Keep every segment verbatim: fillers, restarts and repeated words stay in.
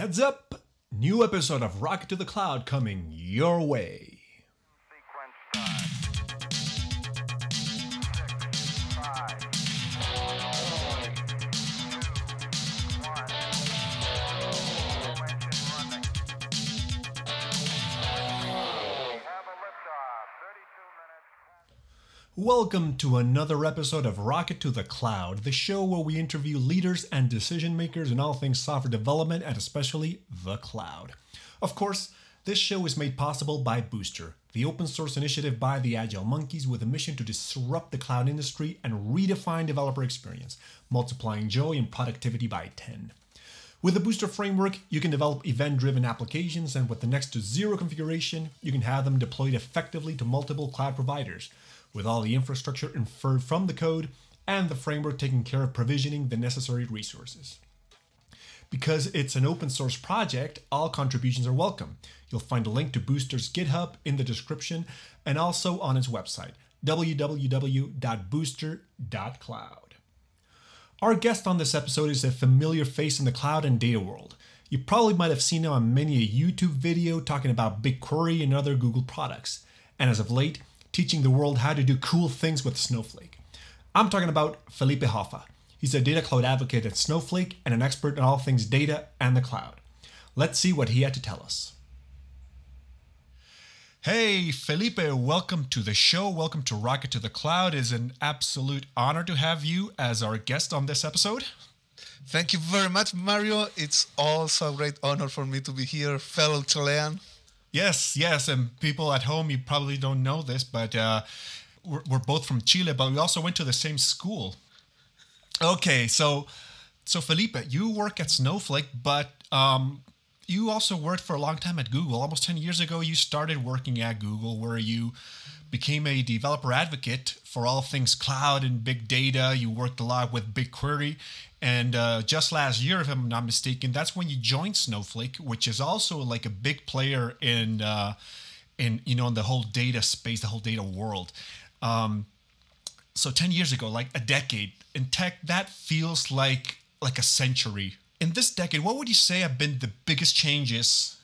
Heads up, new episode of Rocket to the Cloud coming your way. Welcome to another episode of Rocket to the Cloud, the show where we interview leaders and decision makers in all things software development and especially the cloud. Of course, this show is made possible by Booster, the open source initiative by the Agile Monkeys with a mission to disrupt the cloud industry and redefine developer experience, multiplying joy and productivity by ten. With the Booster framework, you can develop event-driven applications, and with the next to zero configuration, you can have them deployed effectively to multiple cloud providers, with all the infrastructure inferred from the code and the framework taking care of provisioning the necessary resources. Because it's an open source project, all contributions are welcome. You'll find a link to Booster's GitHub in the description and also on its website, w w w dot booster dot cloud. Our guest on this episode is a familiar face in the cloud and data world. You probably might have seen him on many a YouTube video talking about BigQuery and other Google products. And as of late, teaching the world how to do cool things with Snowflake. I'm talking about Felipe Hoffa. He's a data cloud advocate at Snowflake and an expert on all things data and the cloud. Let's see what he had to tell us. Hey, Felipe, welcome to the show. Welcome to Rocket to the Cloud. It's an absolute honor to have you as our guest on this episode. Thank you very much, Mario. It's also a great honor for me to be here, fellow Chilean. Yes, yes, and people at home, you probably don't know this, but uh, we're, we're both from Chile, but we also went to the same school. Okay, so so Felipe, you work at Snowflake, but um, you also worked for a long time at Google. Almost ten years ago, you started working at Google, where you became a developer advocate for all things cloud and big data. You worked a lot with BigQuery. And uh, just last year, if I'm not mistaken, that's when you joined Snowflake, which is also like a big player in, uh, in you know, in the whole data space, the whole data world. Um, so ten years ago, like a decade in tech, that feels like like a century. In this decade, what would you say have been the biggest changes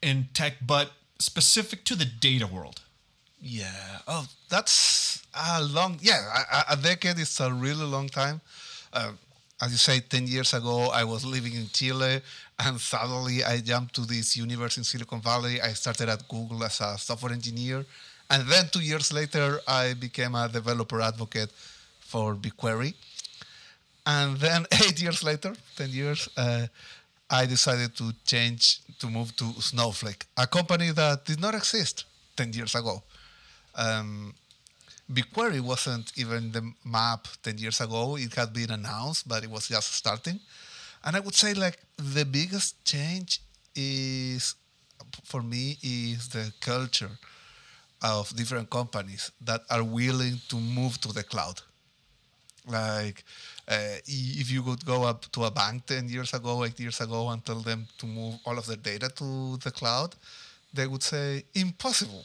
in tech, but specific to the data world? Yeah, oh, that's a long, yeah, a, a decade is a really long time. Uh, as you say, ten years ago, I was living in Chile, and suddenly I jumped to this universe in Silicon Valley. I started at Google as a software engineer, and then two years later, I became a developer advocate for BigQuery. And then eight years later, ten years, uh, I decided to change, to move to Snowflake, a company that did not exist ten years ago. Um, BigQuery wasn't even the map ten years ago. It had been announced, but it was just starting. And I would say, like, the biggest change is, for me, is the culture of different companies that are willing to move to the cloud. Like, uh, if you would go up to a bank ten years ago, eight years ago, and tell them to move all of their data to the cloud, they would say, impossible.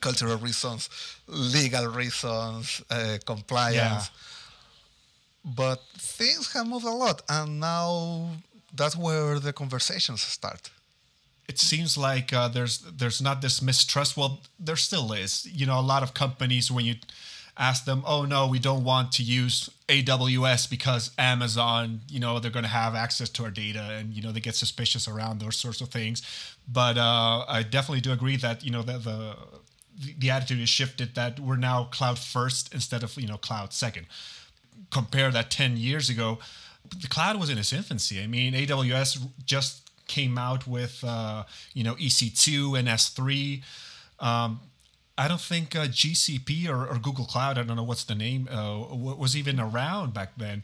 Cultural reasons, legal reasons, uh, compliance. Yeah. But things have moved a lot, and now that's where the conversations start. It seems like uh, there's there's not this mistrust. Well, there still is. You know, a lot of companies, when you ask them, oh, no, we don't want to use A W S because Amazon, you know, they're going to have access to our data, and, you know, they get suspicious around those sorts of things. But uh, I definitely do agree that, you know, that the the attitude has shifted, that we're now cloud first instead of, you know, cloud second. Compare that ten years ago, the cloud was in its infancy. I mean, A W S just came out with, uh, you know, E C two and S three. Um, I don't think uh, G C P or, or Google Cloud, I don't know what's the name, uh, was even around back then.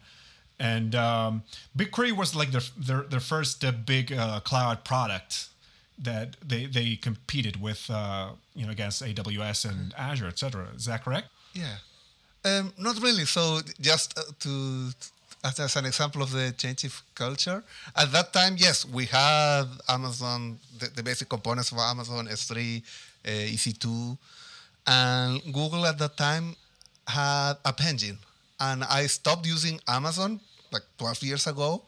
And um, BigQuery was like their their, their first uh, big uh, cloud product that they, they competed with, uh, you know, against A W S and mm-hmm. Azure, et cetera. Is that correct? Yeah. Um, not really. So just to, as, as an example of the change of culture, at that time, yes, we had Amazon, the, the basic components of Amazon, S three, uh, E C two. And Google at that time had App Engine. And I stopped using Amazon like twelve years ago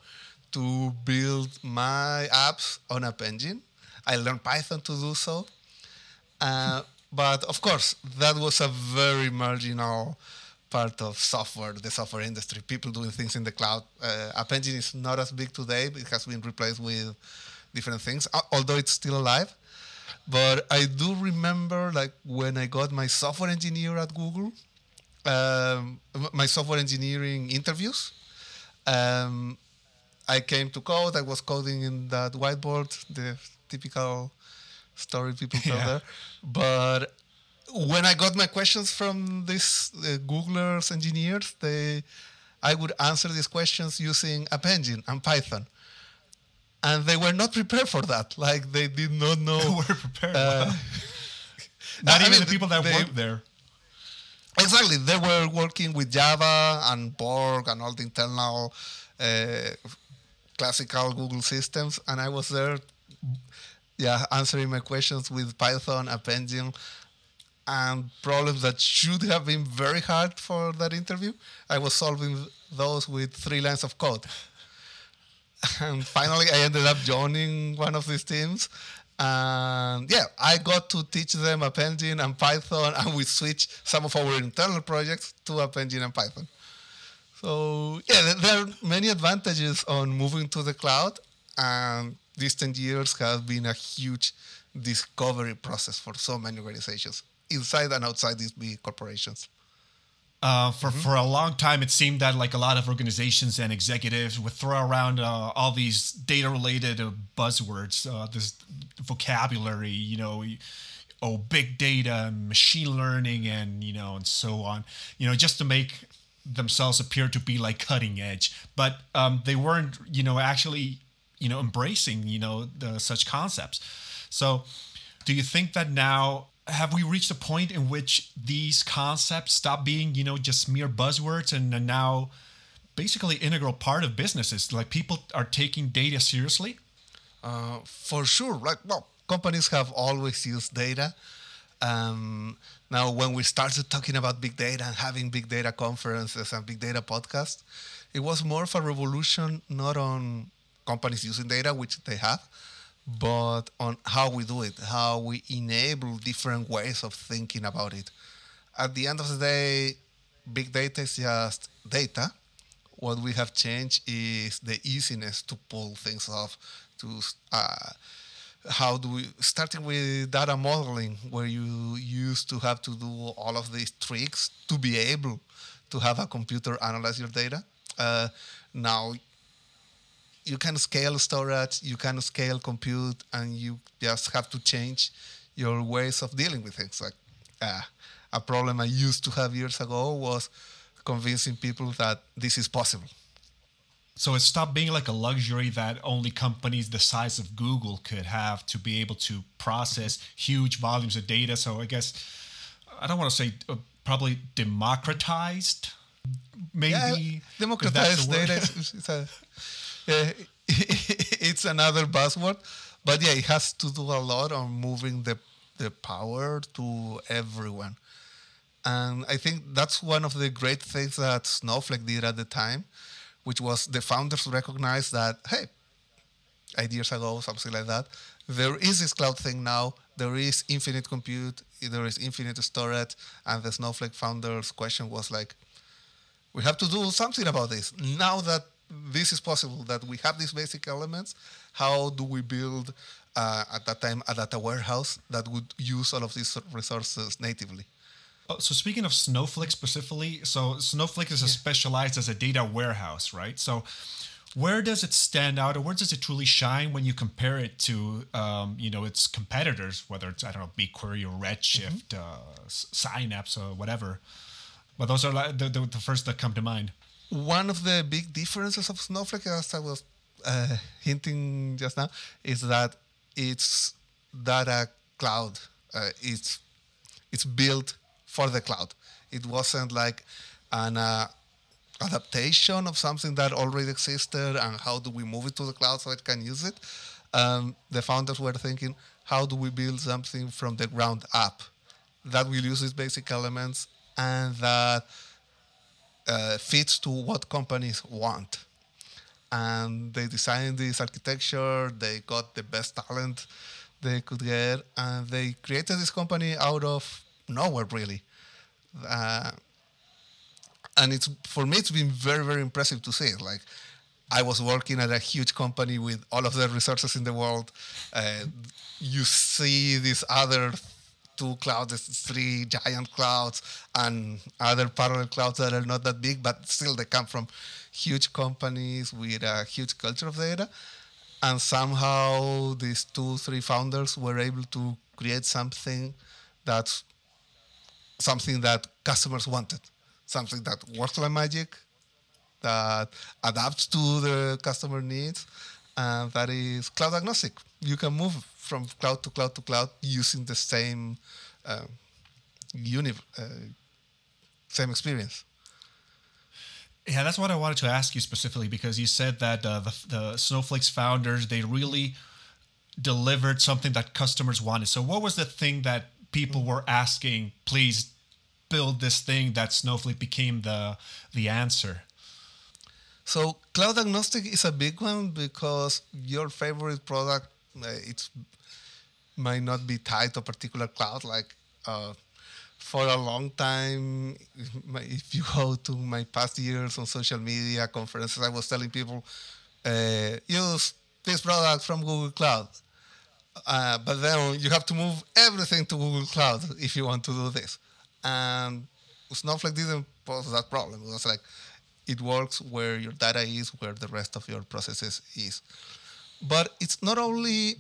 to build my apps on App Engine. I learned Python to do so. Uh, but of course, that was a very marginal part of software, the software industry, people doing things in the cloud. Uh, App Engine is not as big today, but it has been replaced with different things, although it's still alive. But I do remember, like, when I got my software engineer at Google, um, my software engineering interviews, um, I came to code. I was coding in that whiteboard, the typical story people tell yeah. there. But when I got my questions from these uh, Googlers engineers, they, I would answer these questions using App Engine and Python. And they were not prepared for that. Like, they did not know. They were prepared. Uh, not even mean, the people that they, worked there. Exactly. They were working with Java and Borg and all the internal uh, classical Google systems. And I was there, yeah, answering my questions with Python, App Engine, and problems that should have been very hard for that interview. I was solving those with three lines of code. And finally, I ended up joining one of these teams. And yeah, I got to teach them App Engine and Python, and we switched some of our internal projects to App Engine and Python. So yeah, there are many advantages on moving to the cloud. And these ten years have been a huge discovery process for so many organizations, inside and outside these big corporations. Uh, for, mm-hmm. for a long time, it seemed that like a lot of organizations and executives would throw around uh, all these data-related uh, buzzwords, uh, this vocabulary, you know, oh, big data, machine learning, and, you know, and so on, you know, just to make themselves appear to be like cutting edge. But um, they weren't, you know, actually, you know, embracing, you know, the, such concepts. So do you think that now, have we reached a point in which these concepts stop being, you know, just mere buzzwords and are now basically integral part of businesses? Like, people are taking data seriously? Uh, for sure. Like, well, companies have always used data. Um, now, when we started talking about big data and having big data conferences and big data podcasts, it was more of a revolution, not on companies using data, which they have, but on how we do it, how we enable different ways of thinking about it. At the end of the day, big data is just data. What we have changed is the easiness to pull things off. To uh, how do we, starting with data modeling, where you used to have to do all of these tricks to be able to have a computer analyze your data. Uh, now, you can scale storage, you can scale compute, and you just have to change your ways of dealing with things. Like uh, a problem I used to have years ago was convincing people that this is possible. So it stopped being like a luxury that only companies the size of Google could have to be able to process huge volumes of data. So I guess, I don't want to say uh, probably democratized, maybe. Yeah, democratized data is, is a... Uh, it's another buzzword, but yeah, it has to do a lot on moving the the power to everyone. And I think that's one of the great things that Snowflake did at the time, which was the founders recognized that, hey, eight years ago, something like that, there is this cloud thing now, there is infinite compute, there is infinite storage, and the Snowflake founders' question was like, we have to do something about this. Now that this is possible, that we have these basic elements, how do we build, uh, at that time, a data warehouse that would use all of these resources natively? So speaking of Snowflake specifically, so Snowflake is yeah. specialized as a data warehouse, right? So where does it stand out, or where does it truly shine when you compare it to, um, you know, its competitors, whether it's, I don't know, BigQuery or Redshift, mm-hmm. uh, Synapse or whatever? But those are like the, the, the first that come to mind. One of the big differences of Snowflake, as I was uh, hinting just now, is that it's data cloud. Uh, it's it's built for the cloud. It wasn't like an uh, adaptation of something that already existed, and how do we move it to the cloud so it can use it? Um, the founders were thinking, how do we build something from the ground up that will use its basic elements and that Uh, fits to what companies want. and they designed this architecture. They got the best talent they could get, and they created this company out of nowhere, really. Uh, and it's for me, it's been very, very impressive to see it. Like, I was working at a huge company with all of the resources in the world. Uh, you see these other two clouds, three giant clouds, and other parallel clouds that are not that big, but still they come from huge companies with a huge culture of data. And somehow these two, three founders were able to create something that's something that customers wanted, something that works like magic, that adapts to the customer needs, and that is cloud agnostic. You can move from cloud to cloud to cloud using the same uh, uni- uh, same experience. Yeah, that's what I wanted to ask you specifically, because you said that uh, the, the Snowflake's founders, they really delivered something that customers wanted. So what was the thing that people were asking, please build this thing, that Snowflake became the the answer? So cloud agnostic is a big one, because your favorite product, uh, it might not be tied to a particular cloud. Like uh, for a long time, if you go to my past years on social media conferences, I was telling people, uh, use this product from Google Cloud. Uh, but then you have to move everything to Google Cloud if you want to do this. And Snowflake didn't pose that problem. It was like, it works where your data is, where the rest of your processes is. But it's not only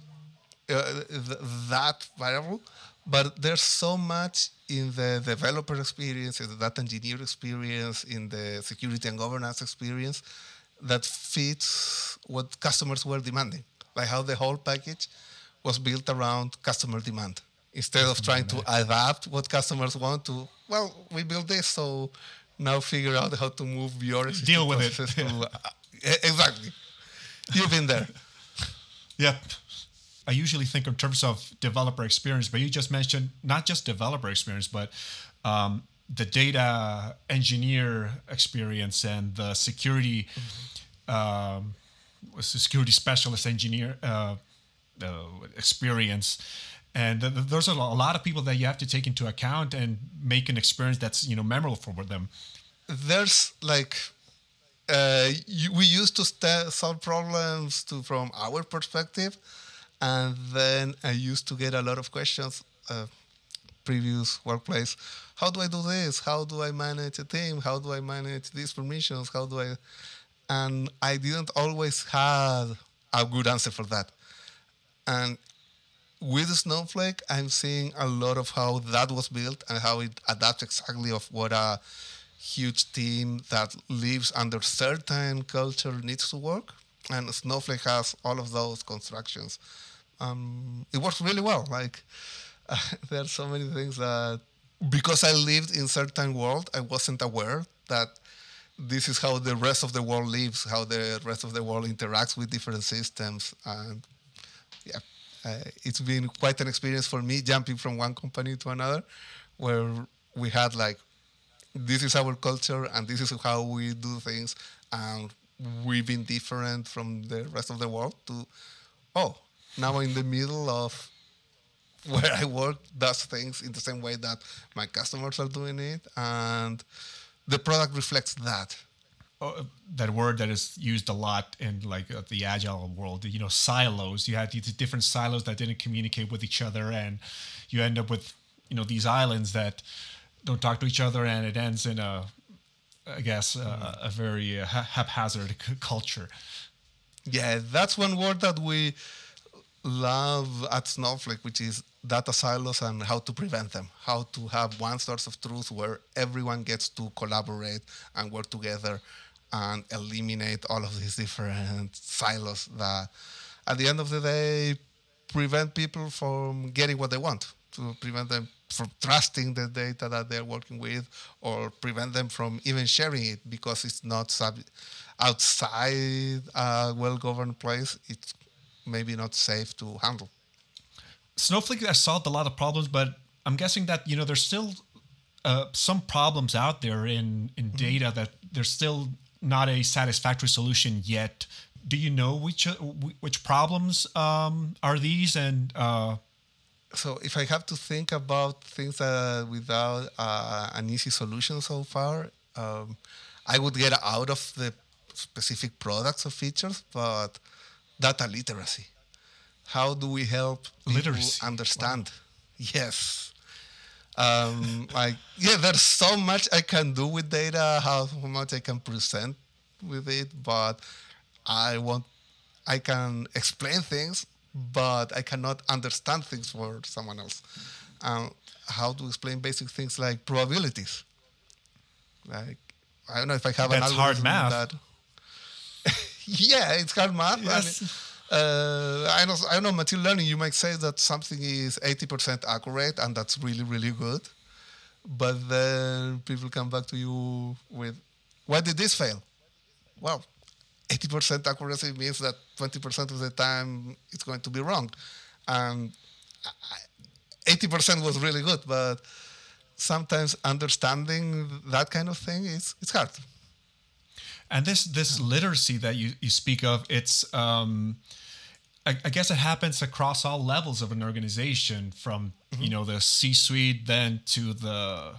uh, th- that variable, but there's so much in the developer experience, in the data engineer experience, in the security and governance experience that fits what customers were demanding, like how the whole package was built around customer demand, instead of trying to adapt what customers want to, well, we built this, so now figure out how to move your deal with it. To, yeah. uh, exactly. You've been there. Yep. I usually think in terms of developer experience, but you just mentioned not just developer experience, but um, the data engineer experience and the security, mm-hmm. um, security specialist engineer uh, uh, experience. And th- there's a lot of people that you have to take into account and make an experience that's, you know, memorable for them. There's like, uh, you, we used to st- solve problems to, from our perspective. And then I used to get a lot of questions, uh, previous workplace. How do I do this? How do I manage a team? How do I manage these permissions? How do I? And I didn't always have a good answer for that. And with Snowflake, I'm seeing a lot of how that was built and how it adapts exactly of what a huge team that lives under certain culture needs to work. And Snowflake has all of those constructions. Um, it works really well. Like uh, there are so many things that, because I lived in certain world, I wasn't aware that this is how the rest of the world lives, how the rest of the world interacts with different systems. And yeah. Uh, it's been quite an experience for me jumping from one company to another, where we had like, this is our culture and this is how we do things, and we've been different from the rest of the world to, oh, now I'm in the middle of where I work does things in the same way that my customers are doing it, and the product reflects that. Oh, that word that is used a lot in like uh, the agile world, you know, silos. You had these different silos that didn't communicate with each other, and you end up with, you know, these islands that don't talk to each other, and it ends in a, I guess, a, a very uh, haphazard c- culture. Yeah, that's one word that we love at Snowflake, which is data silos and how to prevent them, how to have one source of truth where everyone gets to collaborate and work together and eliminate all of these different silos that, at the end of the day, prevent people from getting what they want, to prevent them from trusting the data that they're working with, or prevent them from even sharing it because it's not sub- outside a well-governed place. It's maybe not safe to handle. Snowflake has solved a lot of problems, but I'm guessing that, you know, there's still uh, some problems out there in, in mm-hmm. data that there's still not a satisfactory solution yet. Do you know which uh, which problems um, are these? And uh... so, if I have to think about things uh, without uh, an easy solution so far, um, I would get out of the specific products or features, but data literacy. How do we help people understand? Wow. Yes. Um, like, yeah, there's so much I can do with data, how much I can present with it, but I want, I can explain things, but I cannot understand things for someone else. Um, how to explain basic things like probabilities. Like, I don't know if I have an algorithm. That's hard math. That. Yeah, it's hard math. Yes. I mean, Uh, I, know, I don't know, machine learning, you might say that something is eighty percent accurate and that's really, really good. But then people come back to you with, why did this fail? Well, eighty percent accuracy means that twenty percent of the time it's going to be wrong. And eighty percent was really good, but sometimes understanding that kind of thing is it's hard. And this this literacy that you, you speak of, it's um, I, I guess it happens across all levels of an organization, from mm-hmm. you know the C-suite then to the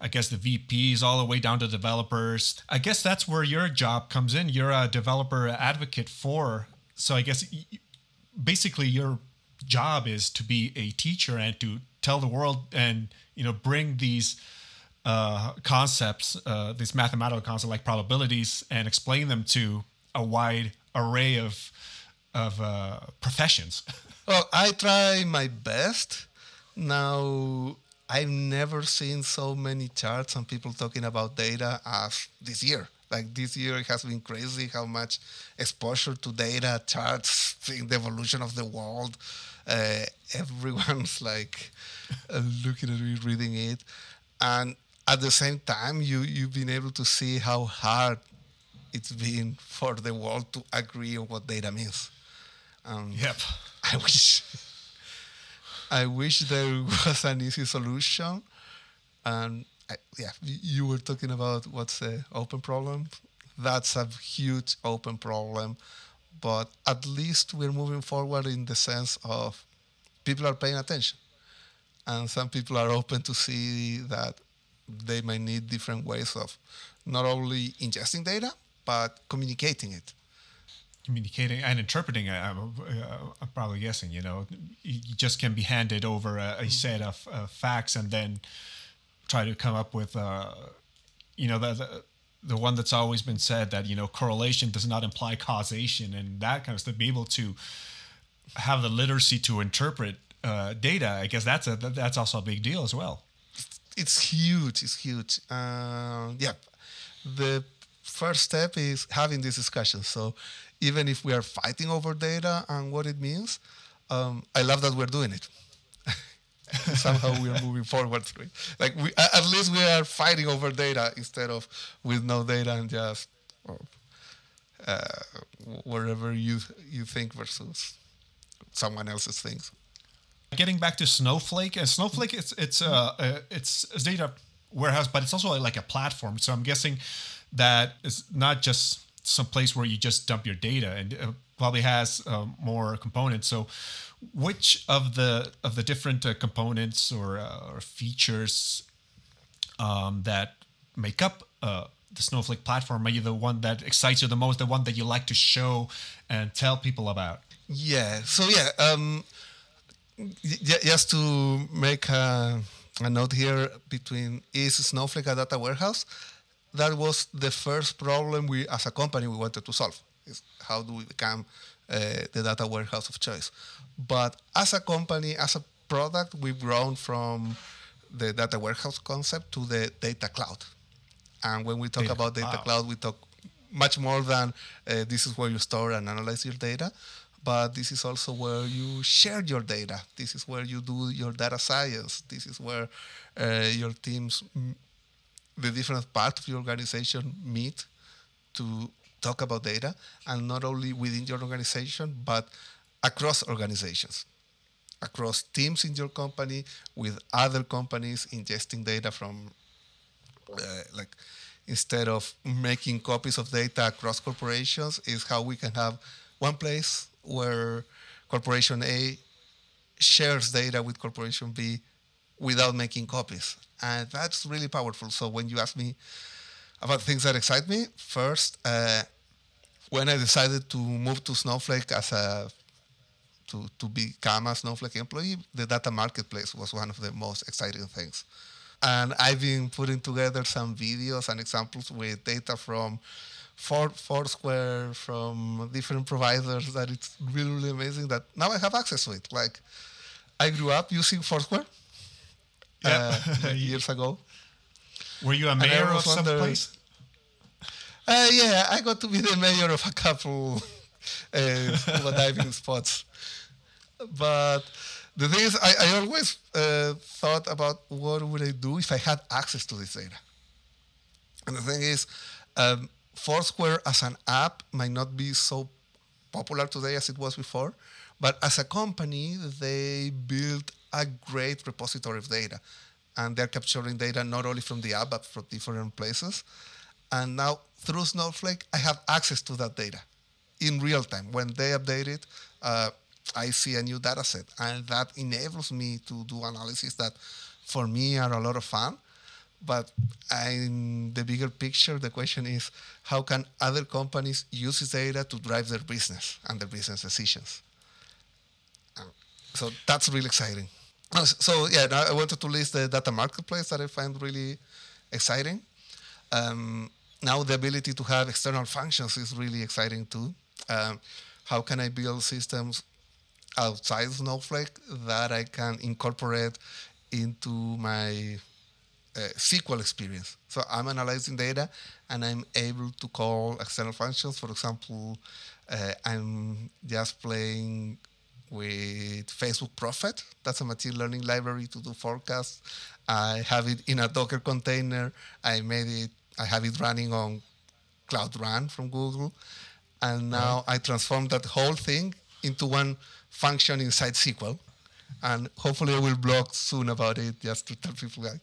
I guess the V Ps all the way down to developers. I guess that's where your job comes in. You're a developer advocate for, so I guess basically your job is to be a teacher and to tell the world and you know bring these. Uh, concepts, uh, these mathematical concepts like probabilities, and explain them to a wide array of of uh, professions. Well, I try my best. Now, I've never seen so many charts and people talking about data as this year. Like this year, it has been crazy how much exposure to data, charts, seeing the evolution of the world. Uh, everyone's like looking at it, reading it, and at the same time, you, you've been able to see how hard it's been for the world to agree on what data means. Um, yep. I wish I wish there was an easy solution. And I, yeah, you were talking about what's an open problem. That's a huge open problem. But at least we're moving forward in the sense of people are paying attention. And some people are open to see that they might need different ways of not only ingesting data, but communicating it. Communicating and interpreting, I'm, I'm probably guessing, you know, you just can be handed over a, a set of uh, facts and then try to come up with, uh, you know, the, the the one that's always been said that, you know, correlation does not imply causation and that kind of stuff. Be able to have the literacy to interpret Uh, data, I guess that's a that's also a big deal as well. It's huge. It's huge. Uh, yeah, the first step is having this discussion. So even if we are fighting over data and what it means, um, I love that we're doing it. Somehow we are moving forward through it. Like we, at least we are fighting over data instead of with no data and just uh, wherever you you think versus someone else's things. Getting back to Snowflake, and Snowflake, it's it's uh it's a data warehouse, but it's also like a platform. So I'm guessing that it's not just some place where you just dump your data, and it probably has uh, more components. So, which of the of the different uh, components or uh, or features um, that make up uh, the Snowflake platform are you the one that excites you the most, the one that you like to show and tell people about? Yeah. So yeah. Um, Just to make a, a note here between is Snowflake a data warehouse? That was the first problem we, as a company, we wanted to solve. Is how do we become uh, the data warehouse of choice? But as a company, as a product, we've grown from the data warehouse concept to the data cloud. And when we talk data. about data wow. cloud, we talk much more than uh, this is where you store and analyze your data. But this is also where you share your data. This is where you do your data science. This is where uh, your teams, the different parts of your organization meet to talk about data, and not only within your organization, but across organizations, across teams in your company, with other companies ingesting data from, uh, like instead of making copies of data across corporations, is how we can have one place where corporation A shares data with corporation B without making copies. And that's really powerful. So when you ask me about things that excite me, first, uh, when I decided to move to Snowflake as a to, to become a Snowflake employee, the data marketplace was one of the most exciting things. And I've been putting together some videos and examples with data from FourSquare, from different providers, that it's really, really amazing that now I have access to it. Like, I grew up using FourSquare yeah. uh, years ago. Were you a mayor of some place? Uh, yeah, I got to be the mayor of a couple uh, scuba diving spots. But the thing is, I, I always uh, thought about what would I do if I had access to this data. And the thing is, um, Foursquare as an app might not be so popular today as it was before, but as a company, they built a great repository of data. And they're capturing data not only from the app, but from different places. And now, through Snowflake, I have access to that data in real time. When they update it, uh, I see a new data set, and that enables me to do analysis that, for me, are a lot of fun. But in the bigger picture, the question is, how can other companies use this data to drive their business and their business decisions? So that's really exciting. So yeah, I wanted to list the data marketplace that I find really exciting. Um, now the ability to have external functions is really exciting too. Um, how can I build systems outside Snowflake that I can incorporate into my uh, S Q L experience? So I'm analyzing data and I'm able to call external functions. For example, uh, I'm just playing with Facebook Prophet. That's a machine learning library to do forecasts. I have it in a Docker container. I made it, I have it running on Cloud Run from Google. And now I transformed that whole thing into one function inside S Q L. And hopefully I will blog soon about it, just to tell people like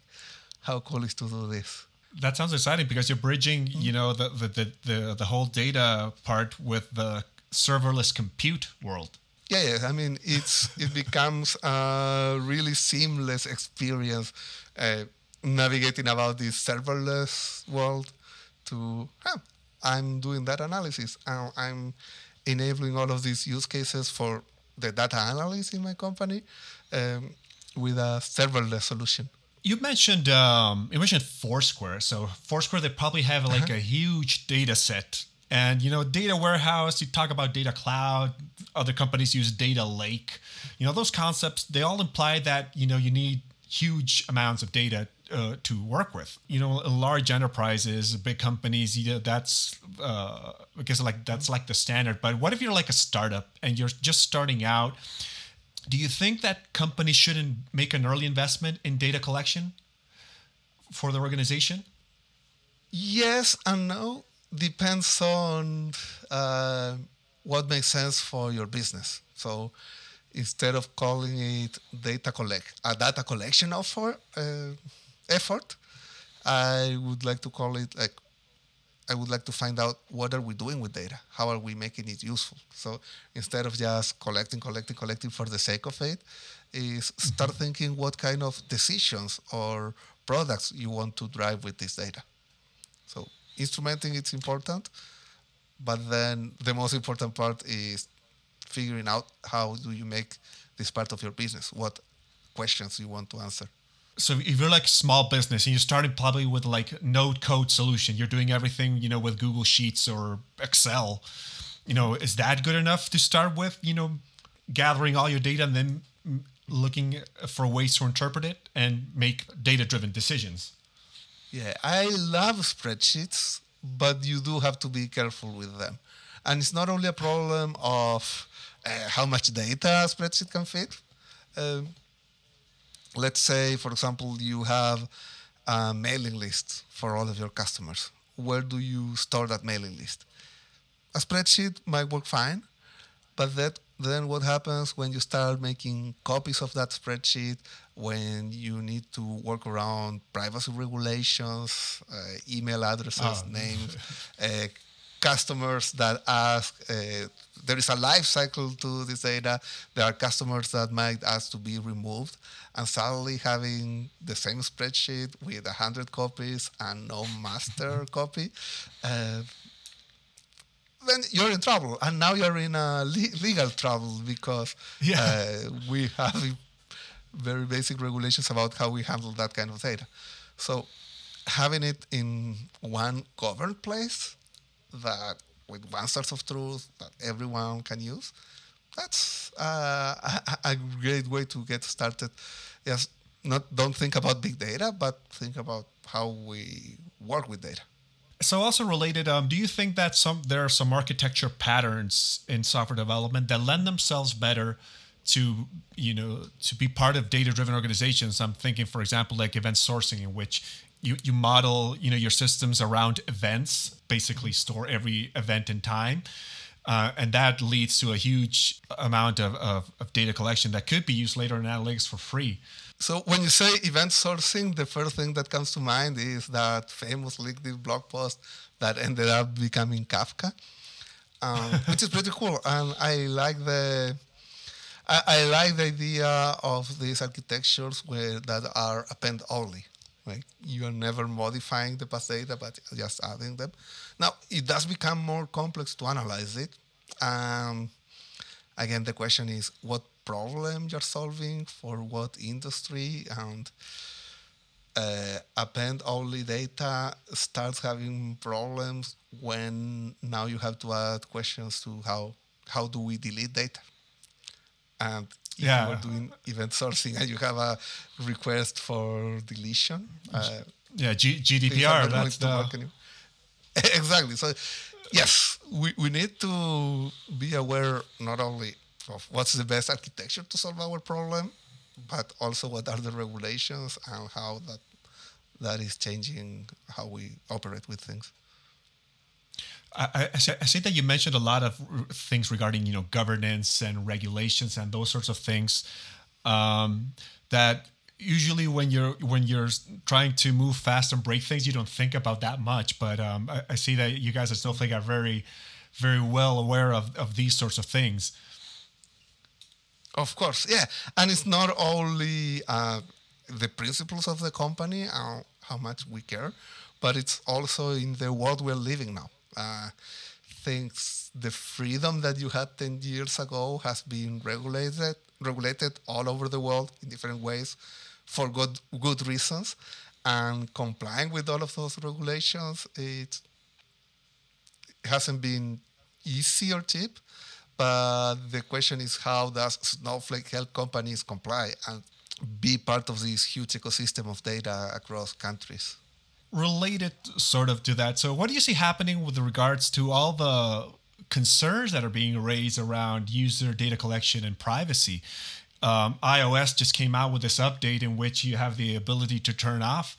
how cool it is to do this. That sounds exciting, because you're bridging, mm-hmm. you know, the, the, the, the, the whole data part with the serverless compute world. Yeah, yeah, I mean, it's it becomes a really seamless experience uh, navigating about this serverless world to, huh, I'm doing that analysis. And I'm enabling all of these use cases for the data analysts in my company um, with a serverless solution. You mentioned um, you mentioned Foursquare. So Foursquare, they probably have like uh-huh. a huge data set. And, you know, data warehouse, you talk about data cloud, other companies use data lake. You know, those concepts, they all imply that, you know, you need huge amounts of data uh, to work with. You know, large enterprises, big companies, you know, that's, uh, I guess, like, that's like the standard. But what if you're like a startup and you're just starting out? Do you think that companies shouldn't make an early investment in data collection for their organization? Yes and no. Depends on uh, what makes sense for your business. So instead of calling it data collect, a data collection offer, uh, effort, I would like to call it like, I would like to find out what are we doing with data? How are we making it useful? So instead of just collecting, collecting, collecting for the sake of it, is start thinking what kind of decisions or products you want to drive with this data. So instrumenting it's important, but then the most important part is figuring out how do you make this part of your business, what questions you want to answer. So if you're like small business and you started probably with like no code solution, you're doing everything, you know, with Google Sheets or Excel, you know, is that good enough to start with, you know, gathering all your data and then looking for ways to interpret it and make data-driven decisions? Yeah, I love spreadsheets, but you do have to be careful with them. And it's not only a problem of uh, how much data a spreadsheet can fit. Um, let's say, for example, you have a mailing list for all of your customers. Where do you store that mailing list? A spreadsheet might work fine, but that then what happens when you start making copies of that spreadsheet, when you need to work around privacy regulations, uh, email addresses, oh. names, uh, customers that ask, uh, there is a life cycle to this data. There are customers that might ask to be removed. And suddenly having the same spreadsheet with one hundred copies and no master copy, uh, then you're in trouble. And now you're in a le- legal trouble because yeah. uh, we have very basic regulations about how we handle that kind of data. So having it in one governed place that with one source of truth that everyone can use, that's uh, a, a great way to get started. Yes, not don't think about big data, but think about how we work with data. So also related, um, do you think that some there are some architecture patterns in software development that lend themselves better to, you know, to be part of data-driven organizations? I'm thinking, for example, like event sourcing, in which You you model, you know, your systems around events, basically store every event in time. Uh, and that leads to a huge amount of, of, of data collection that could be used later in analytics for free. So when you say event sourcing, the first thing that comes to mind is that famous LinkedIn blog post that ended up becoming Kafka, um, which is pretty cool. And I like the... I, I like the idea of these architectures where that are append only. Like you are never modifying the past data, but just adding them. Now, it does become more complex to analyze it. Um, again, the question is what problem you're solving for what industry, and uh, append-only data starts having problems when now you have to add questions to how how do we delete data? And if yeah. you are doing event sourcing and you have a request for deletion. Uh, yeah, G- GDPR. That's the... Exactly. So, yes, we, we need to be aware not only of what's the best architecture to solve our problem, but also what are the regulations and how that that is changing how we operate with things. I, I, I see that you mentioned a lot of r- things regarding, you know, governance and regulations and those sorts of things um, that usually when you're when you're trying to move fast and break things, you don't think about that much. But um, I, I see that you guys at Snowflake are very, very well aware of, of these sorts of things. Of course, yeah. And it's not only uh, the principles of the company, uh, how much we care, but it's also in the world we're living now. Uh, things, the freedom that you had ten years ago has been regulated, regulated all over the world in different ways for good, good reasons. And complying with all of those regulations, it hasn't been easy or cheap. But the question is, how does Snowflake help companies comply and be part of this huge ecosystem of data across countries? Related sort of to that, so what do you see happening with regards to all the concerns that are being raised around user data collection and privacy? Um, iOS just came out with this update in which you have the ability to turn off,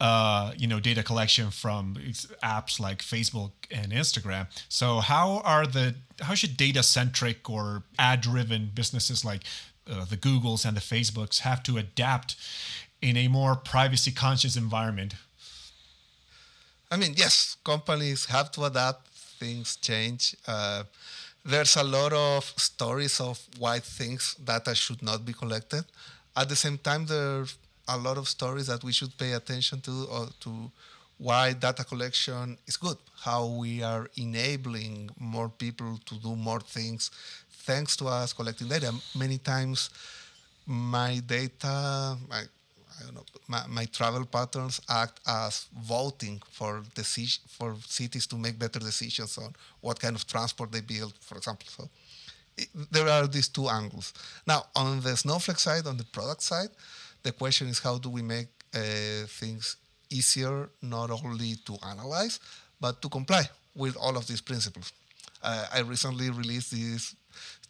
uh, you know, data collection from apps like Facebook and Instagram. So how are the how should data-centric or ad-driven businesses like uh, the Googles and the Facebooks have to adapt in a more privacy-conscious environment? I mean, yes, companies have to adapt, things change. Uh, there's a lot of stories of why things, data should not be collected. At the same time, there are a lot of stories that we should pay attention to, or to why data collection is good, how we are enabling more people to do more things thanks to us collecting data. Many times my data... My, I don't know, my, my travel patterns act as voting for deci- for cities to make better decisions on what kind of transport they build, for example. So it, there are these two angles. Now, on the Snowflake side, on the product side, the question is how do we make uh, things easier, not only to analyze, but to comply with all of these principles. Uh, I recently released this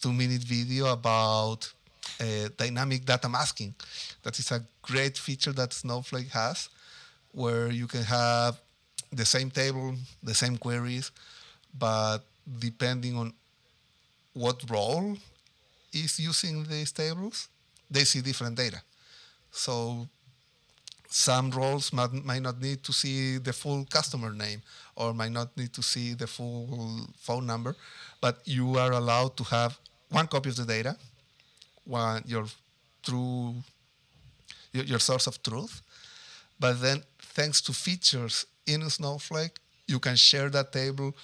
two-minute video about Uh, dynamic data masking. That is a great feature that Snowflake has, where you can have the same table, the same queries, but depending on what role is using these tables, they see different data. So some roles might, might not need to see the full customer name or might not need to see the full phone number, but you are allowed to have one copy of the data, one your true your, your source of truth. But then thanks to features in Snowflake, you can share that table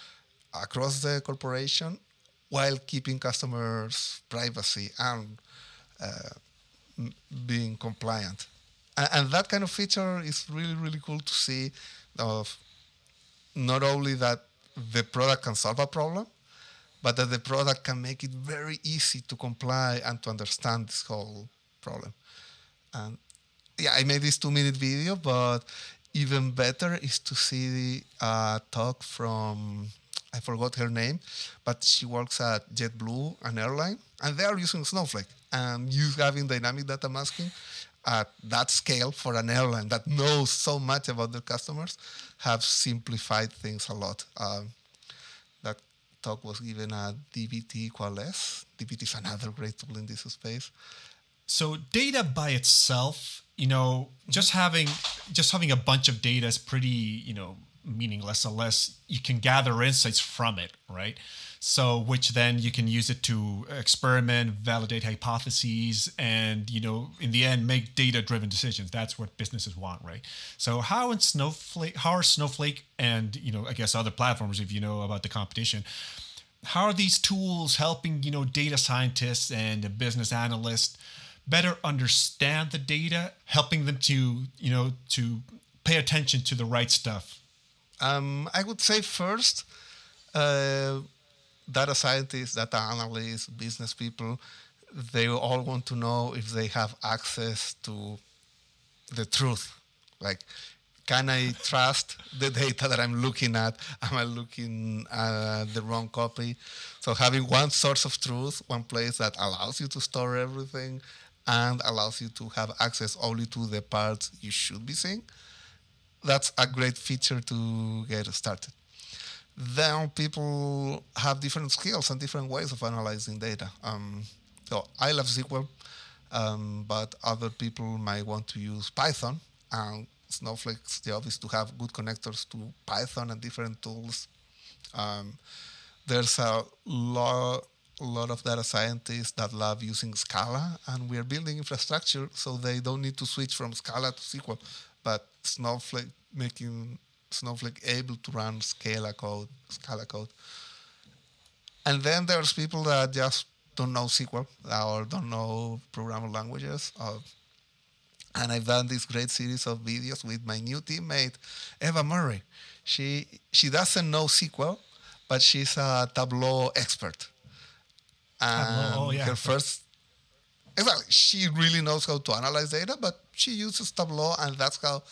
across the corporation while keeping customers' privacy and uh, m- being compliant. And, and that kind of feature is really, really cool to see, of not only that the product can solve a problem, but that the product can make it very easy to comply and to understand this whole problem. And yeah, I made this two-minute video, but even better is to see a talk from, I forgot her name, but she works at JetBlue, an airline, and they are using Snowflake. And you having dynamic data masking at that scale for an airline that knows so much about their customers have simplified things a lot. Um, that talk was given at D B T Coalesce. D B T is another great tool in this space. So data by itself, you know, just having just having a bunch of data is pretty, you know, meaningless unless you can gather insights from it, right? So which then you can use it to experiment, validate hypotheses, and, you know, in the end, make data-driven decisions. That's what businesses want, right? So how in Snowflake, how are Snowflake and, you know, I guess other platforms, if you know about the competition, how are these tools helping, you know, data scientists and business analysts better understand the data, helping them to, you know, to pay attention to the right stuff? Um, I would say first, uh, data scientists, data analysts, business people, they all want to know if they have access to the truth. Like, can I trust the data that I'm looking at? Am I looking at the wrong copy? So having one source of truth, one place that allows you to store everything and allows you to have access only to the parts you should be seeing, that's a great feature to get started. Then people have different skills and different ways of analyzing data. Um, so I love S Q L, um, but other people might want to use Python. And Snowflake's job is to have good connectors to Python and different tools. Um, there's a lot, lot of data scientists that love using Scala, and we are building infrastructure, so they don't need to switch from Scala to S Q L. But Snowflake making Snowflake able to run Scala code, Scala code. And then there's people that just don't know S Q L or don't know programming languages. Or, and I've done this great series of videos with my new teammate, Eva Murray. She she doesn't know S Q L, but she's a Tableau expert. And Tableau, oh, yeah. her first Exactly. She really knows how to analyze data, but she uses Tableau, and that's how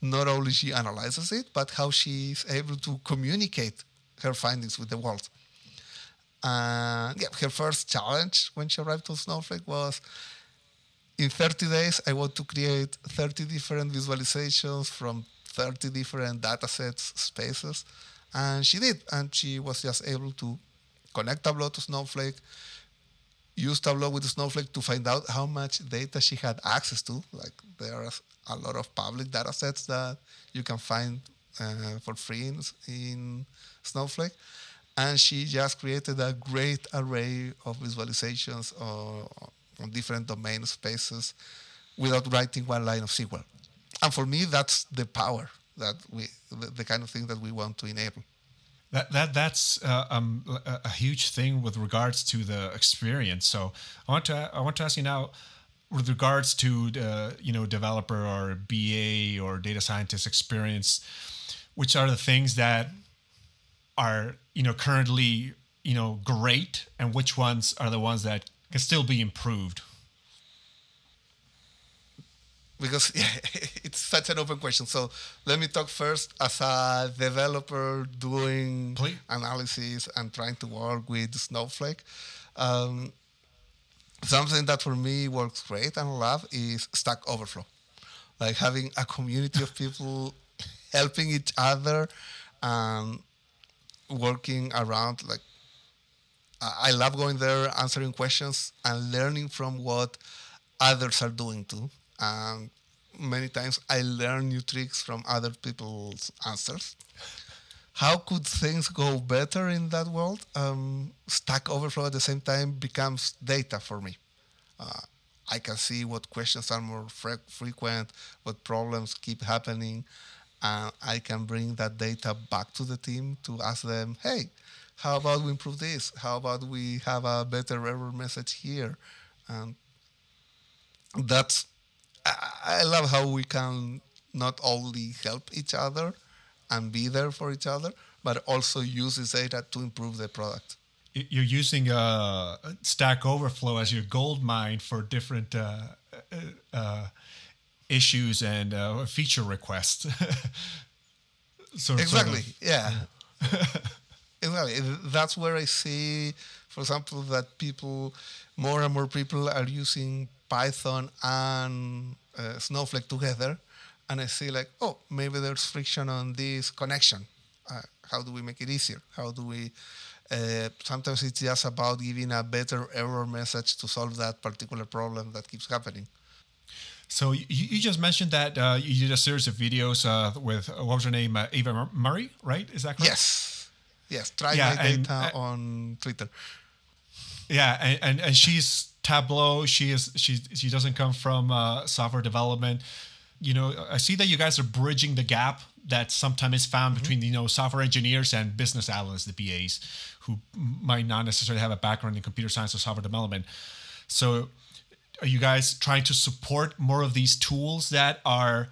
not only she analyzes it, but how she's able to communicate her findings with the world. And yeah, her first challenge when she arrived to Snowflake was, in thirty days, I want to create thirty different visualizations from thirty different data sets, spaces. And she did, and she was just able to connect Tableau to Snowflake, use Tableau with Snowflake to find out how much data she had access to. Like, there are a lot of public data sets that you can find uh, for free in, in Snowflake. And she just created a great array of visualizations uh, on different domain spaces without writing one line of S Q L. And for me, that's the power that we, the, the kind of thing that we want to enable. That that that's uh, um, a huge thing with regards to the experience. So I want to I want to ask you now, with regards to the, you know, developer or B A or data scientist experience, which are the things that are, you know, currently, you know, great, and which ones are the ones that can still be improved? Because yeah, it's such an open question. So let me talk first as a developer doing Please. analysis and trying to work with Snowflake. Um, something that for me works great and love is Stack Overflow. Like having a community of people helping each other and working around like I love going there, answering questions, and learning from what others are doing too. And many times I learn new tricks from other people's answers. How could things go better in that world? Um, Stack Overflow at the same time becomes data for me. Uh, I can see what questions are more fre- frequent, what problems keep happening, and I can bring that data back to the team to ask them, hey, how about we improve this? How about we have a better error message here? And that's, I love how we can not only help each other and be there for each other, but also use this data to improve the product. You're using uh, Stack Overflow as your gold mine for different uh, uh, issues and uh, feature requests. sort exactly, sort of, yeah. yeah. Exactly. That's where I see, for example, that people, more and more people are using Python and uh, Snowflake together. And I see like, oh, maybe there's friction on this connection. Uh, how do we make it easier? How do we, uh, sometimes it's just about giving a better error message to solve that particular problem that keeps happening. So you, you just mentioned that uh, you did a series of videos uh, with, uh, what was her name, uh, Eva Murray, right? Is that correct? Yes. Yes, try yeah, my and, data uh, on Twitter. Yeah, and, and, and she's Tableau. She is she she doesn't come from uh, software development. You know, I see that you guys are bridging the gap that sometimes is found mm-hmm. between you know software engineers and business analysts, the B As, who might not necessarily have a background in computer science or software development. So, are you guys trying to support more of these tools that are,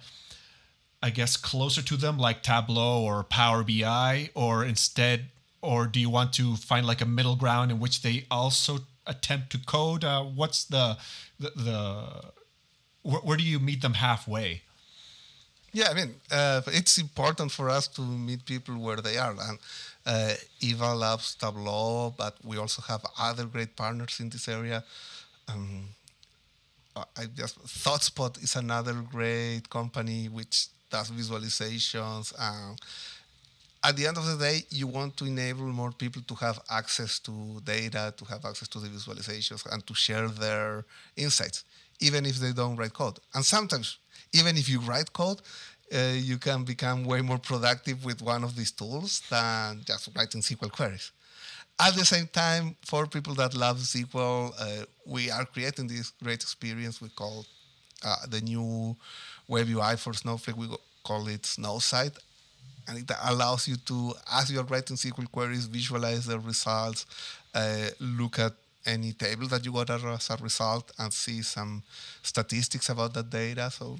I guess, closer to them, like Tableau or Power B I, or instead, or do you want to find like a middle ground in which they also attempt to code? Uh, what's the, the, the wh- where do you meet them halfway? Yeah, I mean, uh, it's important for us to meet people where they are. And uh, Eva loves Tableau, but we also have other great partners in this area. Um, I just ThoughtSpot is another great company which does visualizations. Um, at the end of the day, you want to enable more people to have access to data, to have access to the visualizations, and to share their insights, even if they don't write code. And sometimes, even if you write code, uh, you can become way more productive with one of these tools than just writing S Q L queries. At the same time, for people that love S Q L, uh, we are creating this great experience we call uh, the new web U I for Snowflake. We call it SnowSight, and it allows you to, as you're writing S Q L queries, visualize the results, uh, look at any table that you got as a result, and see some statistics about that data. So,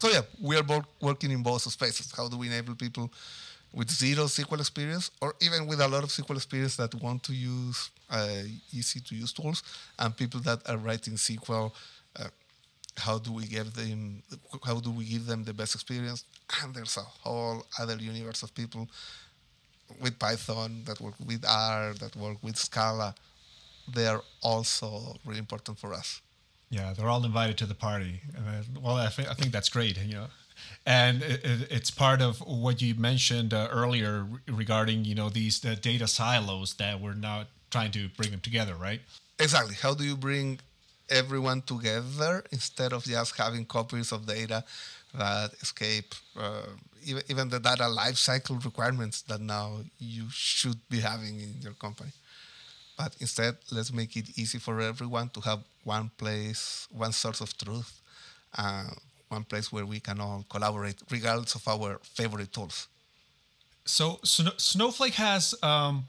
so yeah, we are both working in both spaces. How do we enable people with zero S Q L experience, or even with a lot of S Q L experience that want to use uh, easy-to-use tools, and people that are writing S Q L, uh, how do we give them? How do we give them the best experience? And there's a whole other universe of people with Python that work with R, that work with Scala. They are also really important for us. Yeah, they're all invited to the party. Well, I think I think that's great. You know. And it's part of what you mentioned uh, earlier regarding, you know, these uh, data silos that we're now trying to bring them together, right? Exactly. How do you bring everyone together instead of just having copies of data that escape uh, even, even the data lifecycle requirements that now you should be having in your company? But instead, let's make it easy for everyone to have one place, one source of truth, uh, one place where we can all collaborate regardless of our favorite tools. So, so Snowflake has um,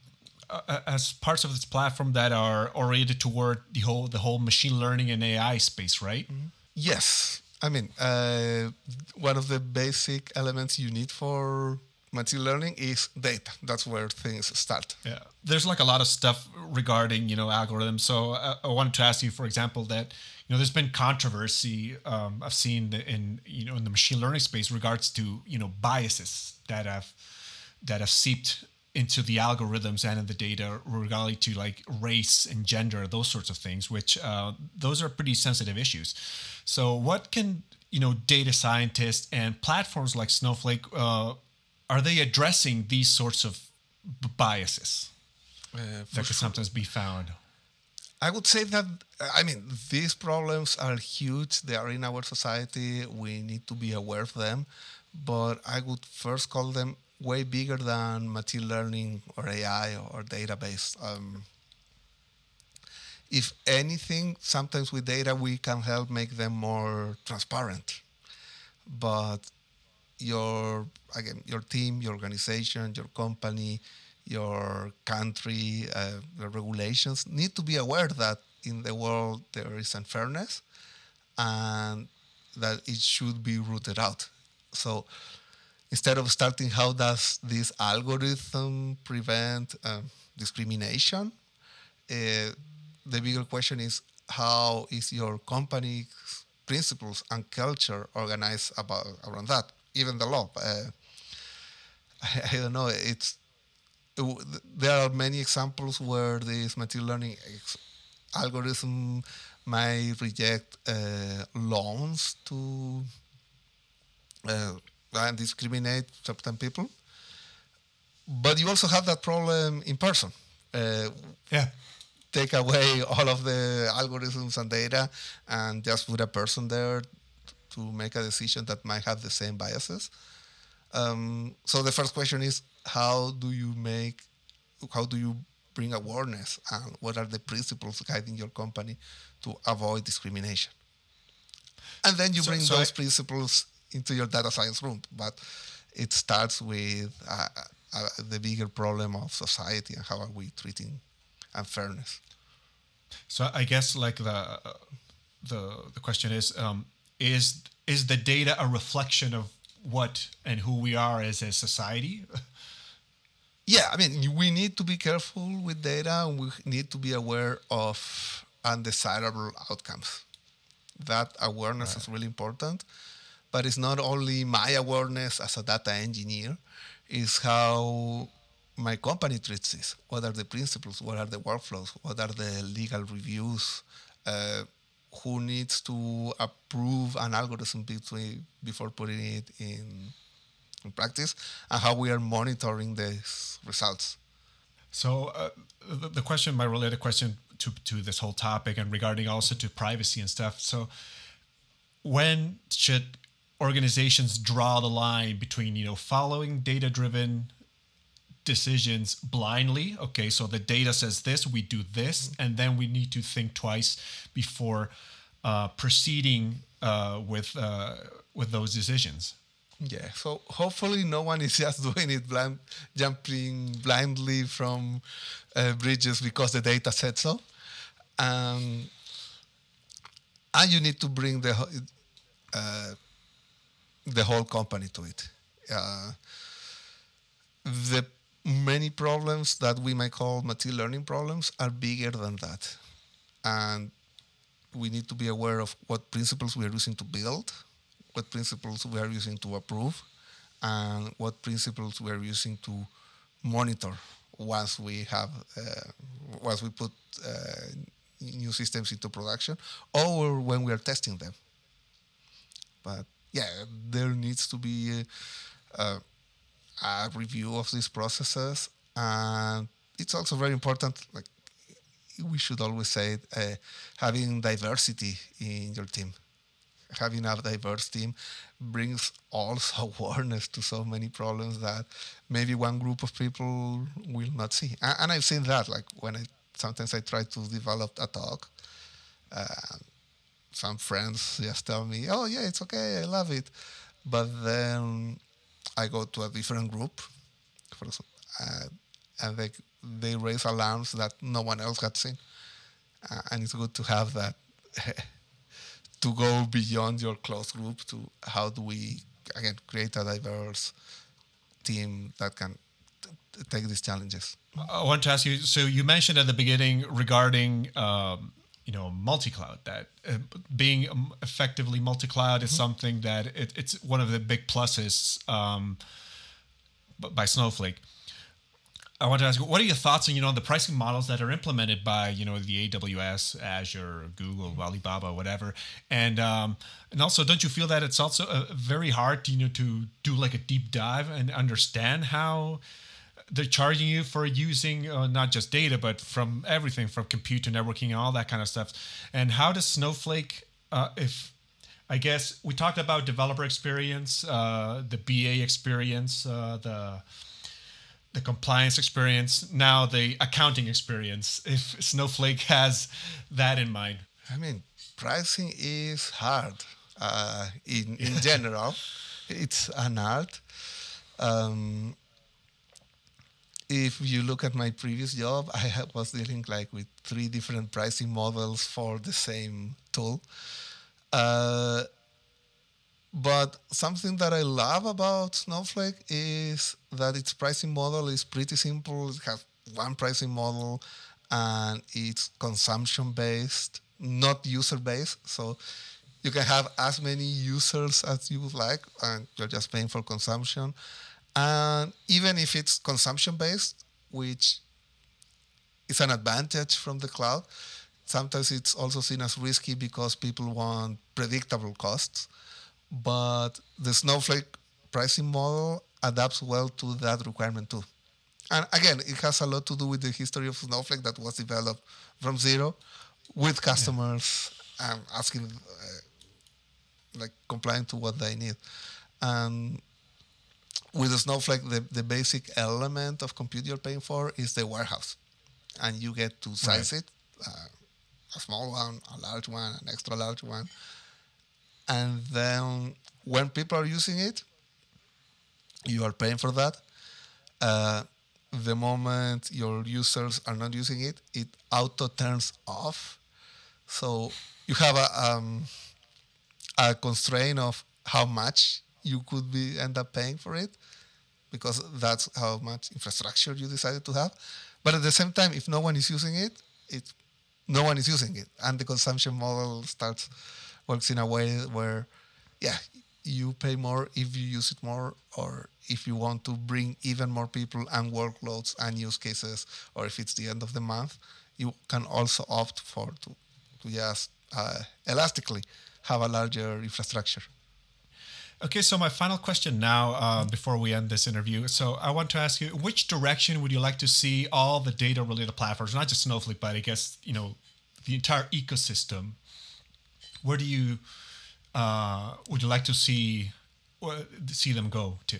uh, as parts of its platform that are oriented toward the whole the whole machine learning and A I space, right? Mm-hmm. Yes. I mean, uh, one of the basic elements you need for machine learning is data. That's where things start. Yeah. There's like a lot of stuff regarding, you know, algorithms. So I, I wanted to ask you, for example, that, you know, there's been controversy um, I've seen in, you know, in the machine learning space regards to, you know, biases that have that have seeped into the algorithms and in the data regarding to like race and gender, those sorts of things, which uh, those are pretty sensitive issues. So what can, you know, data scientists and platforms like Snowflake, uh, are they addressing these sorts of b- biases? uh, that can sometimes be found? I would say that, I mean, these problems are huge. They are in our society. We need to be aware of them. But I would first call them way bigger than machine learning or A I or database. Um, if anything, sometimes with data, we can help make them more transparent. But your, again, your team, your organization, your company, your country, uh, the regulations need to be aware that in the world there is unfairness and that it should be rooted out. So instead of starting, how does this algorithm prevent um, discrimination? Uh, the bigger question is, how is your company's principles and culture organized about, around that? Even the law. Uh, I, I don't know. It's There are many examples where this machine learning ex- algorithm may reject uh, loans to uh, and discriminate certain people. But you also have that problem in person. Uh, yeah. Take away all of the algorithms and data and just put a person there to make a decision that might have the same biases. Um, so the first question is, how do you make, how do you bring awareness, and what are the principles guiding your company to avoid discrimination? And then you so, bring so those I, principles into your data science room, but it starts with uh, uh, the bigger problem of society and how are we treating unfairness. So I guess like the uh, the the question is um, is is the data a reflection of what and who we are as a society? Yeah, I mean, we need to be careful with data, and we need to be aware of undesirable outcomes. That awareness right. is really important, but it's not only my awareness as a data engineer, it's how my company treats this. What are the principles? What are the workflows? What are the legal reviews? Uh, who needs to approve an algorithm between, before putting it in in practice, and how we are monitoring these results. So uh, the, the question, my related question to, to this whole topic and regarding also to privacy and stuff. So when should organizations draw the line between, you know, following data-driven decisions blindly? Okay, so the data says this, we do this, mm-hmm. and then we need to think twice before uh, proceeding uh, with uh, with those decisions. Yeah, so hopefully no one is just doing it blind, jumping blindly from uh, bridges because the data said so. Um, and you need to bring the uh, the whole company to it. Uh, the many problems that we might call machine learning problems are bigger than that. And we need to be aware of what principles we are using to build, what principles we are using to approve, and what principles we are using to monitor once we have, uh, once we put uh, new systems into production, or when we are testing them. But yeah, there needs to be uh, a review of these processes, and it's also very important. Like we should always say, uh, having diversity in your team. Having a diverse team brings also awareness to so many problems that maybe one group of people will not see. And, and I've seen that, like when I sometimes I try to develop a talk, uh, some friends just tell me, "Oh yeah, it's okay, I love it," but then I go to a different group, for example, uh, and they they raise alarms that no one else had seen, uh, and it's good to have that. To go beyond your close group to how do we, again, create a diverse team that can t- t- take these challenges. I want to ask you, so you mentioned at the beginning regarding, um, you know, multi-cloud, that uh, being effectively multi-cloud is mm-hmm. something that it, it's one of the big pluses um, by Snowflake. I want to ask, what are your thoughts on, you know, the pricing models that are implemented by, you know, the A W S, Azure, Google, Alibaba, whatever, and um, and also, don't you feel that it's also uh, very hard, to, you know, to do like a deep dive and understand how they're charging you for using uh, not just data, but from everything from compute to networking and all that kind of stuff. And how does Snowflake, uh, if I guess we talked about developer experience, uh, the B A experience, uh, the the compliance experience, now the accounting experience, if Snowflake has that in mind. I mean, pricing is hard uh, in, in general. It's an art. Um, if you look at my previous job, I was dealing like with three different pricing models for the same tool. Uh, but something that I love about Snowflake is that its pricing model is pretty simple. It has one pricing model and it's consumption-based, not user-based. So you can have as many users as you would like, and you're just paying for consumption. And even if it's consumption-based, which is an advantage from the cloud, sometimes it's also seen as risky because people want predictable costs. But the Snowflake pricing model adapts well to that requirement too. And again, it has a lot to do with the history of Snowflake that was developed from zero with customers yeah. and asking, uh, like complying to what they need. And with the Snowflake, the, the basic element of compute you're paying for is the warehouse. And you get to size right. it. Uh, a small one, a large one, an extra large one. And then when people are using it, you are paying for that. Uh, the moment your users are not using it, it auto turns off. So you have a um, a constraint of how much you could be end up paying for it, because that's how much infrastructure you decided to have. But at the same time, if no one is using it, it's no one is using it. And the consumption model starts works in a way where, yeah, you pay more if you use it more, or if you want to bring even more people and workloads and use cases, or if it's the end of the month, you can also opt for to, to just uh, elastically have a larger infrastructure. Okay, so my final question now uh, before we end this interview. So I want to ask you, which direction would you like to see all the data-related platforms, not just Snowflake, but I guess, you know, the entire ecosystem? Where do you, uh, would you like to see see them go to?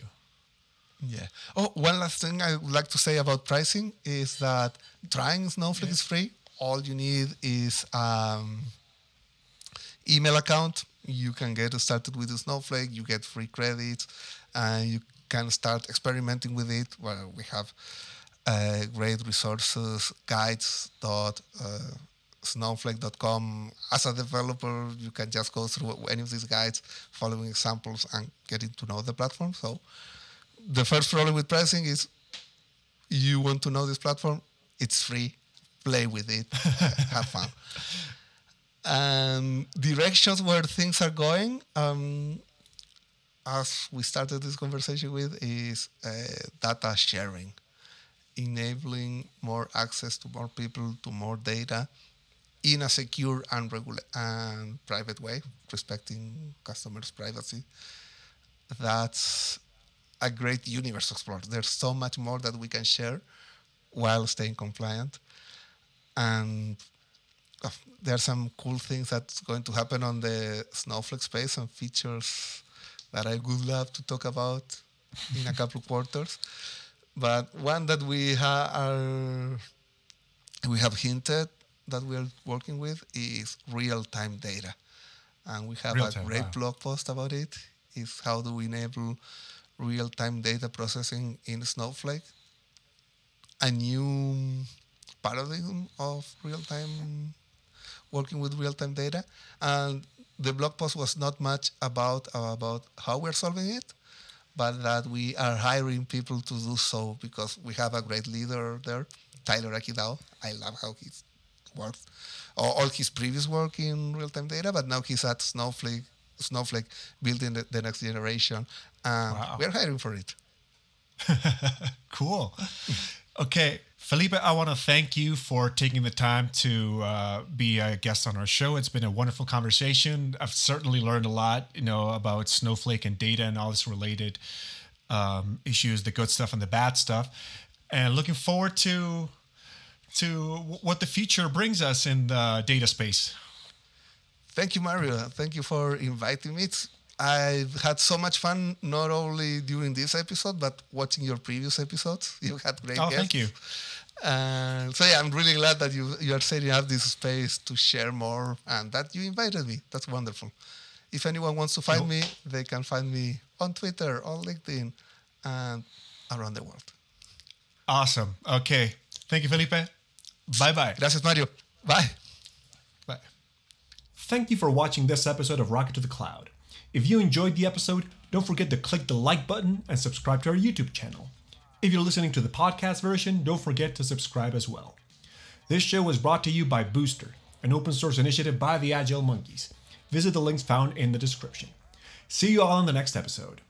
Yeah. Oh, one last thing I would like to say about pricing is that trying Snowflake yeah. is free. All you need is um, email account. You can get started with Snowflake, you get free credits, and you can start experimenting with it. Well, we have uh, great resources, guides dot snowflake dot com. As a developer, you can just go through any of these guides, following examples, and getting to know the platform. So the first problem with pricing is you want to know this platform, it's free, play with it, have fun. And directions where things are going, um, as we started this conversation with, is uh, data sharing, enabling more access to more people, to more data in a secure and, regula- and private way, respecting customers' privacy. That's a great universe to explore. There's so much more that we can share while staying compliant. And there are some cool things that's going to happen on the Snowflake space and features that I would love to talk about in a couple of quarters. But one that we ha- are we have hinted that we are working with is real-time data. And we have real-time, a great wow. blog post about it. It's how do we enable real-time data processing in Snowflake. A new paradigm of real-time working with real-time data, and the blog post was not much about uh, about how we're solving it, but that we are hiring people to do so because we have a great leader there, Tyler Akidao. I love how he works, or all his previous work in real-time data, but now he's at Snowflake, Snowflake building the, the next generation, and wow. we're hiring for it. Cool. Okay. Felipe, I want to thank you for taking the time to uh, be a guest on our show. It's been a wonderful conversation. I've certainly learned a lot, you know, about Snowflake and data and all this related um, issues, the good stuff and the bad stuff. and looking forward to to what the future brings us in the data space. Thank you, Mario. Thank you for inviting me. I've had so much fun, not only during this episode, but watching your previous episodes. You had great oh, guests. Oh, thank you. Uh, so, yeah, I'm really glad that you, you are setting up this space to share more and that you invited me. That's wonderful. If anyone wants to find cool. me, they can find me on Twitter, on LinkedIn, and around the world. Awesome. Okay. Thank you, Felipe. Bye-bye. Gracias, Mario. Bye. Bye. Thank you for watching this episode of Rocket to the Cloud. If you enjoyed the episode, don't forget to click the like button and subscribe to our YouTube channel. If you're listening to the podcast version, don't forget to subscribe as well. This show was brought to you by Booster, an open source initiative by the Agile Monkeys. Visit the links found in the description. See you all in the next episode.